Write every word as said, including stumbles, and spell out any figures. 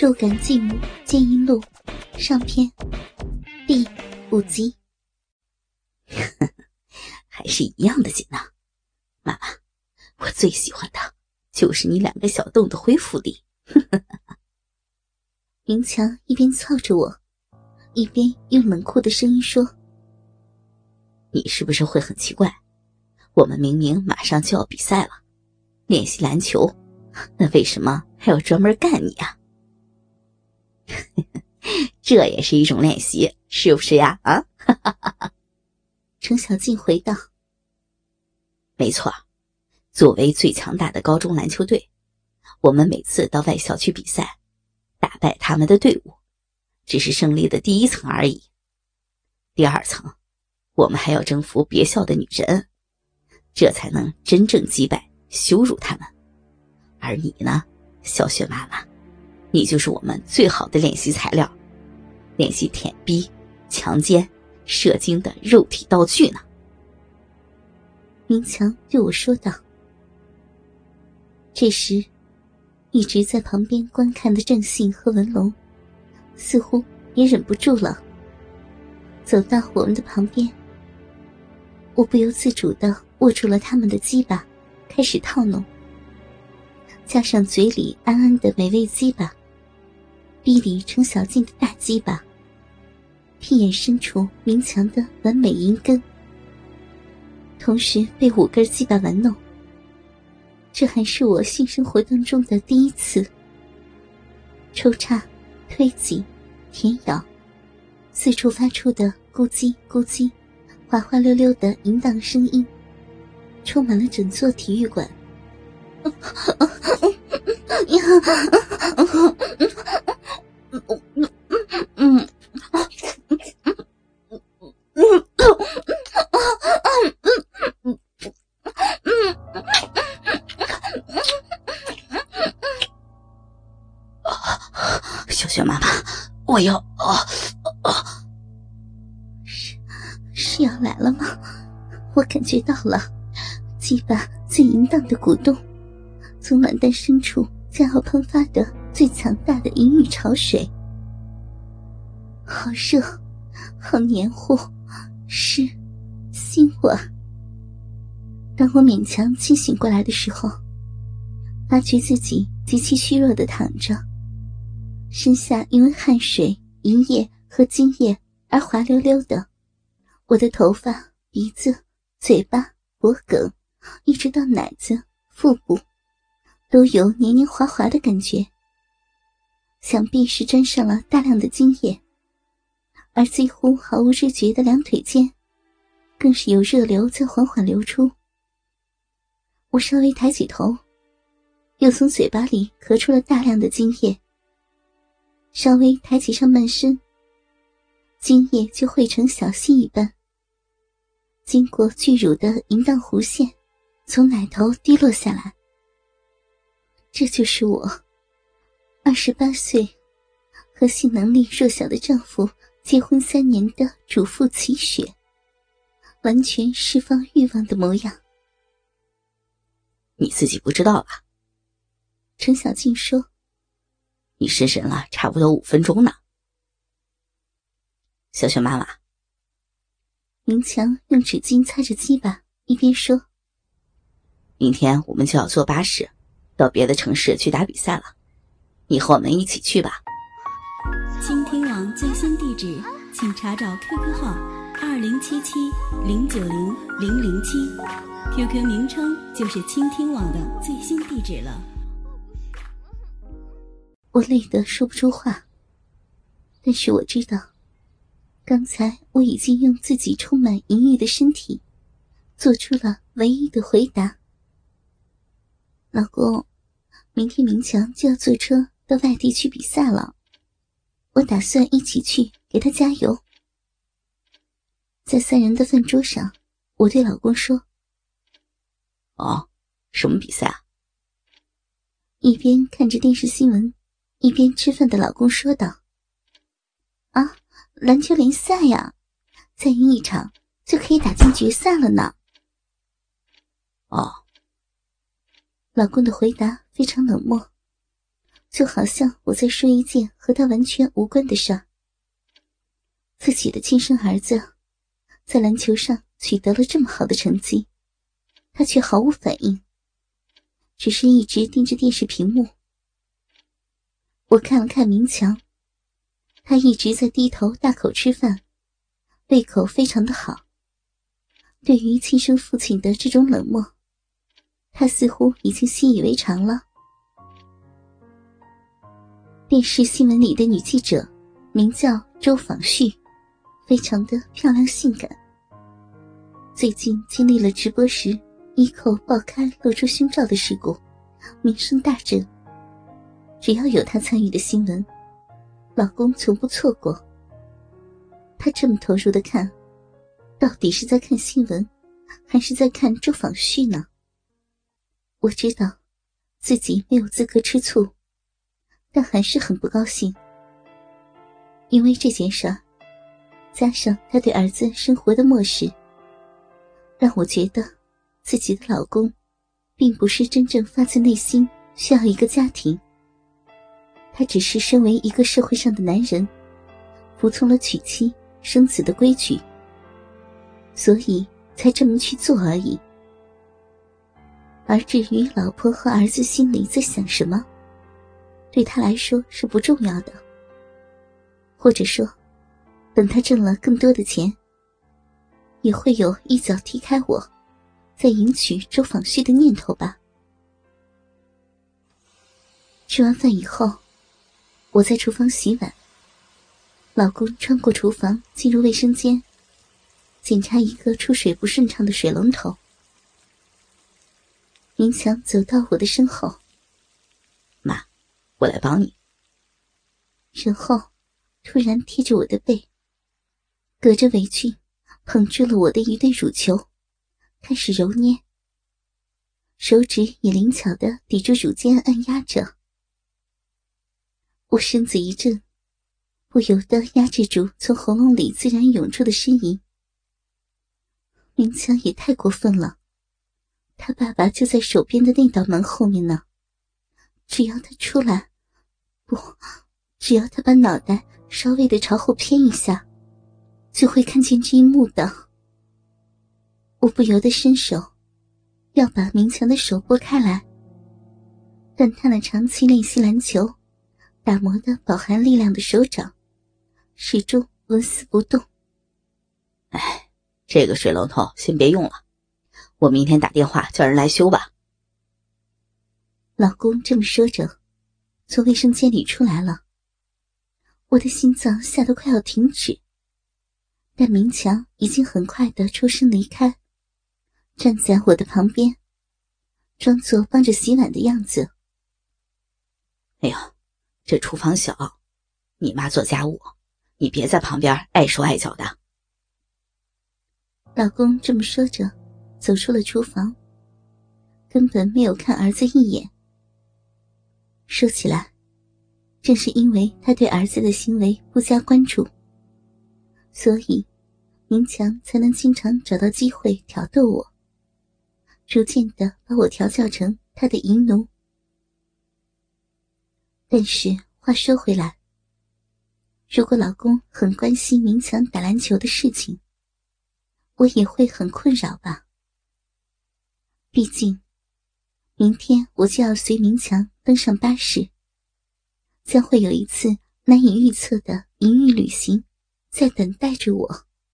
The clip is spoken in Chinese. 肉感继母剑阴录上篇第五集。还是一样的紧呢，妈妈，我最喜欢的就是你两个小洞的恢复力。云强一边操着我，一边用冷酷的声音说：“你是不是会很奇怪？我们明明马上就要比赛了，练习篮球，那为什么还要专门干你啊？”这也是一种练习，是不是呀？啊，程小静回道：“没错，作为最强大的高中篮球队，我们每次到外校去比赛，打败他们的队伍，只是胜利的第一层而已。第二层，我们还要征服别校的女人，这才能真正击败、羞辱他们。而你呢，小雪妈妈，你就是我们最好的练习材料，练习舔逼、强奸、射精的肉体道具呢。”明强对我说道。这时，一直在旁边观看的郑信和文龙似乎也忍不住了，走到我们的旁边。我不由自主地握住了他们的鸡巴，开始套弄，加上嘴里安安的美味鸡巴，逼里程小静的大鸡巴，屁眼深处明强的完美银根，同时被五根鸡巴玩弄。这还是我性生活当中的第一次，抽插、推挤、舔咬，四处发出的咕叽咕叽、滑滑溜溜的淫荡声音，充满了整座体育馆。小雪妈妈，我要啊啊！是是要来了吗？我感觉到了，鸡巴最淫荡的鼓动，从卵蛋深处将要喷发的最强大的淫欲潮水。好热，好黏糊，湿，腥味。当我勉强清醒过来的时候，发觉自己极其虚弱地躺着，身下因为汗水、银液和精液而滑溜溜的，我的头发、鼻子、嘴巴、脖梗，一直到奶子、腹部，都有黏黏滑滑的感觉，想必是沾上了大量的精液。而几乎毫无知觉的两腿间，更是有热流在缓缓流出。我稍微抬起头，又从嘴巴里咳出了大量的精液。稍微抬起上半身，精液就汇成小溪一般，经过巨乳的淫荡弧线，从奶头滴落下来。这就是我，二十八岁，和性能力弱小的丈夫结婚三年的主妇齐雪，完全释放欲望的模样。你自己不知道吧？程小静说。你失神了差不多五分钟呢。小雪妈妈，明强用纸巾擦着鸡巴，一边说：“明天我们就要坐巴士到别的城市去打比赛了，你和我们一起去吧。”倾听网最新地址，请查找 Q Q 号二零七七零九零零零七 ，Q Q 名称就是倾听网的最新地址了。我累得说不出话，但是我知道，刚才我已经用自己充满淫欲的身体做出了唯一的回答。老公，明天明强就要坐车到外地去比赛了，我打算一起去给他加油。在三人的饭桌上，我对老公说：“哦，什么比赛啊？”一边看着电视新闻一边吃饭的老公说道：“啊，篮球联赛呀，再赢一场就可以打进决赛了呢。”哦。老公的回答非常冷漠，就好像我在说一件和他完全无关的事儿。自己的亲生儿子在篮球上取得了这么好的成绩，他却毫无反应，只是一直盯着电视屏幕。我看了看明强，他一直在低头大口吃饭，胃口非常的好。对于亲生父亲的这种冷漠，他似乎已经习以为常了。电视新闻里的女记者名叫周访旭，非常的漂亮性感。最近经历了直播时衣扣爆开露出胸罩的事故，名声大振。只要有她参与的新闻，老公从不错过。她这么投入的看，到底是在看新闻，还是在看周访旭呢？我知道自己没有资格吃醋，但还是很不高兴。因为这件事儿，加上他对儿子生活的漠视，让我觉得自己的老公并不是真正发自内心需要一个家庭，他只是身为一个社会上的男人，服从了娶妻生子的规矩，所以才这么去做而已。而至于老婆和儿子心里在想什么，对他来说是不重要的。或者说，等他挣了更多的钱，也会有一脚踢开我，再迎娶周访旭的念头吧。吃完饭以后，我在厨房洗碗。老公穿过厨房进入卫生间，检查一个出水不顺畅的水龙头。明强走到我的身后，妈，我来帮你。然后突然贴着我的背，隔着围裙捧住了我的一对乳球，开始揉捏，手指也灵巧地抵住乳尖按压着。我身子一震，不由得压制住从喉咙里自然涌出的呻吟。明强也太过分了，他爸爸就在手边的那道门后面呢，只要他出来，不，只要他把脑袋稍微的朝后偏一下，就会看见这一幕的。我不由得伸手要把明强的手拨开来，但他那长期练习篮球打磨的饱含力量的手掌始终纹丝不动。哎，这个水龙头先别用了，我明天打电话叫人来修吧。老公这么说着，从卫生间里出来了。我的心脏吓得快要停止，但明强已经很快地抽身离开，站在我的旁边，装作帮着洗碗的样子。哎呦，这厨房小，你妈做家务，你别在旁边碍手碍脚的。老公这么说着走出了厨房，根本没有看儿子一眼。说起来，正是因为他对儿子的行为不加关注，所以明强才能经常找到机会挑逗我，逐渐地把我调教成他的淫奴。但是话说回来，如果老公很关心明强打篮球的事情，我也会很困扰吧。毕竟明天我就要随明强登上巴士，将会有一次难以预测的淫欲旅行在等待着我。